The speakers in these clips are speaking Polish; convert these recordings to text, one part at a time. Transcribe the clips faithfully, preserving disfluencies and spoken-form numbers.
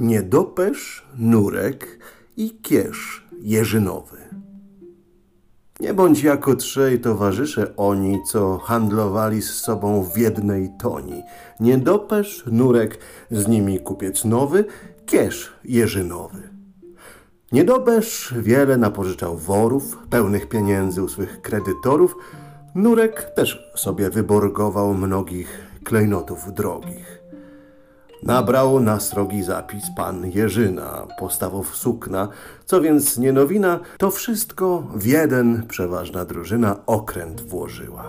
Niedoperz, Nurek i Kierz Jeżynowy. Nie bądź jako trzej towarzysze oni, co handlowali z sobą w jednej toni. Niedoperz, Nurek, z nimi kupiec nowy, Kierz Jeżynowy. Niedoperz wiele napożyczał worów, pełnych pieniędzy u swych kredytorów. Nurek też sobie wyborgował mnogich klejnotów drogich. Nabrał na srogi zapis pan Jeżyna, postawów sukna, co więc nie nowina, to wszystko w jeden przeważna drużyna okręt włożyła.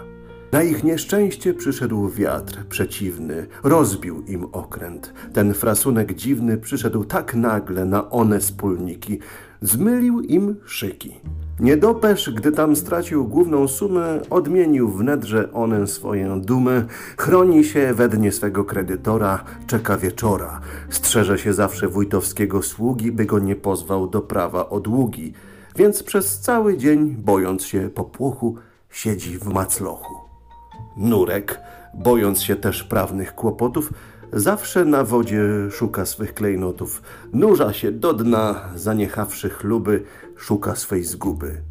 Na ich nieszczęście przyszedł wiatr przeciwny, rozbił im okręt. Ten frasunek dziwny przyszedł tak nagle na one wspólniki, zmylił im szyki. Niedoperz, gdy tam stracił główną sumę, odmienił wnet, że one swoją dumę. Chroni się we dnie swego kredytora, czeka wieczora. Strzeże się zawsze wójtowskiego sługi, by go nie pozwał do prawa o długi. Więc przez cały dzień, bojąc się popłochu, siedzi w maclochu. Nurek, bojąc się też prawnych kłopotów, zawsze na wodzie szuka swych klejnotów, nurza się do dna, zaniechawszy chluby, szuka swej zguby.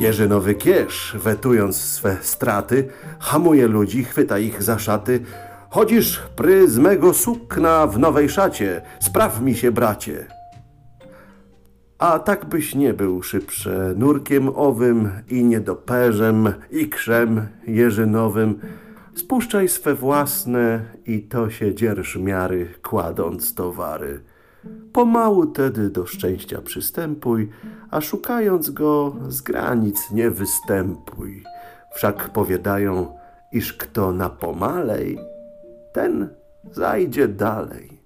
Jeżynowy Kierz, wetując swe straty, hamuje ludzi, chwyta ich za szaty. Chodzisz pry z mego sukna w nowej szacie, spraw mi się, bracie. A tak byś nie był szybsze Nurkiem owym i Niedoperzem i Krzem Jeżynowym. Spuszczaj swe własne i to się dzierż miary, kładąc towary. Pomału tedy do szczęścia przystępuj, a szukając go z granic nie występuj. Wszak powiadają, iż kto na pomalej, ten zajdzie dalej.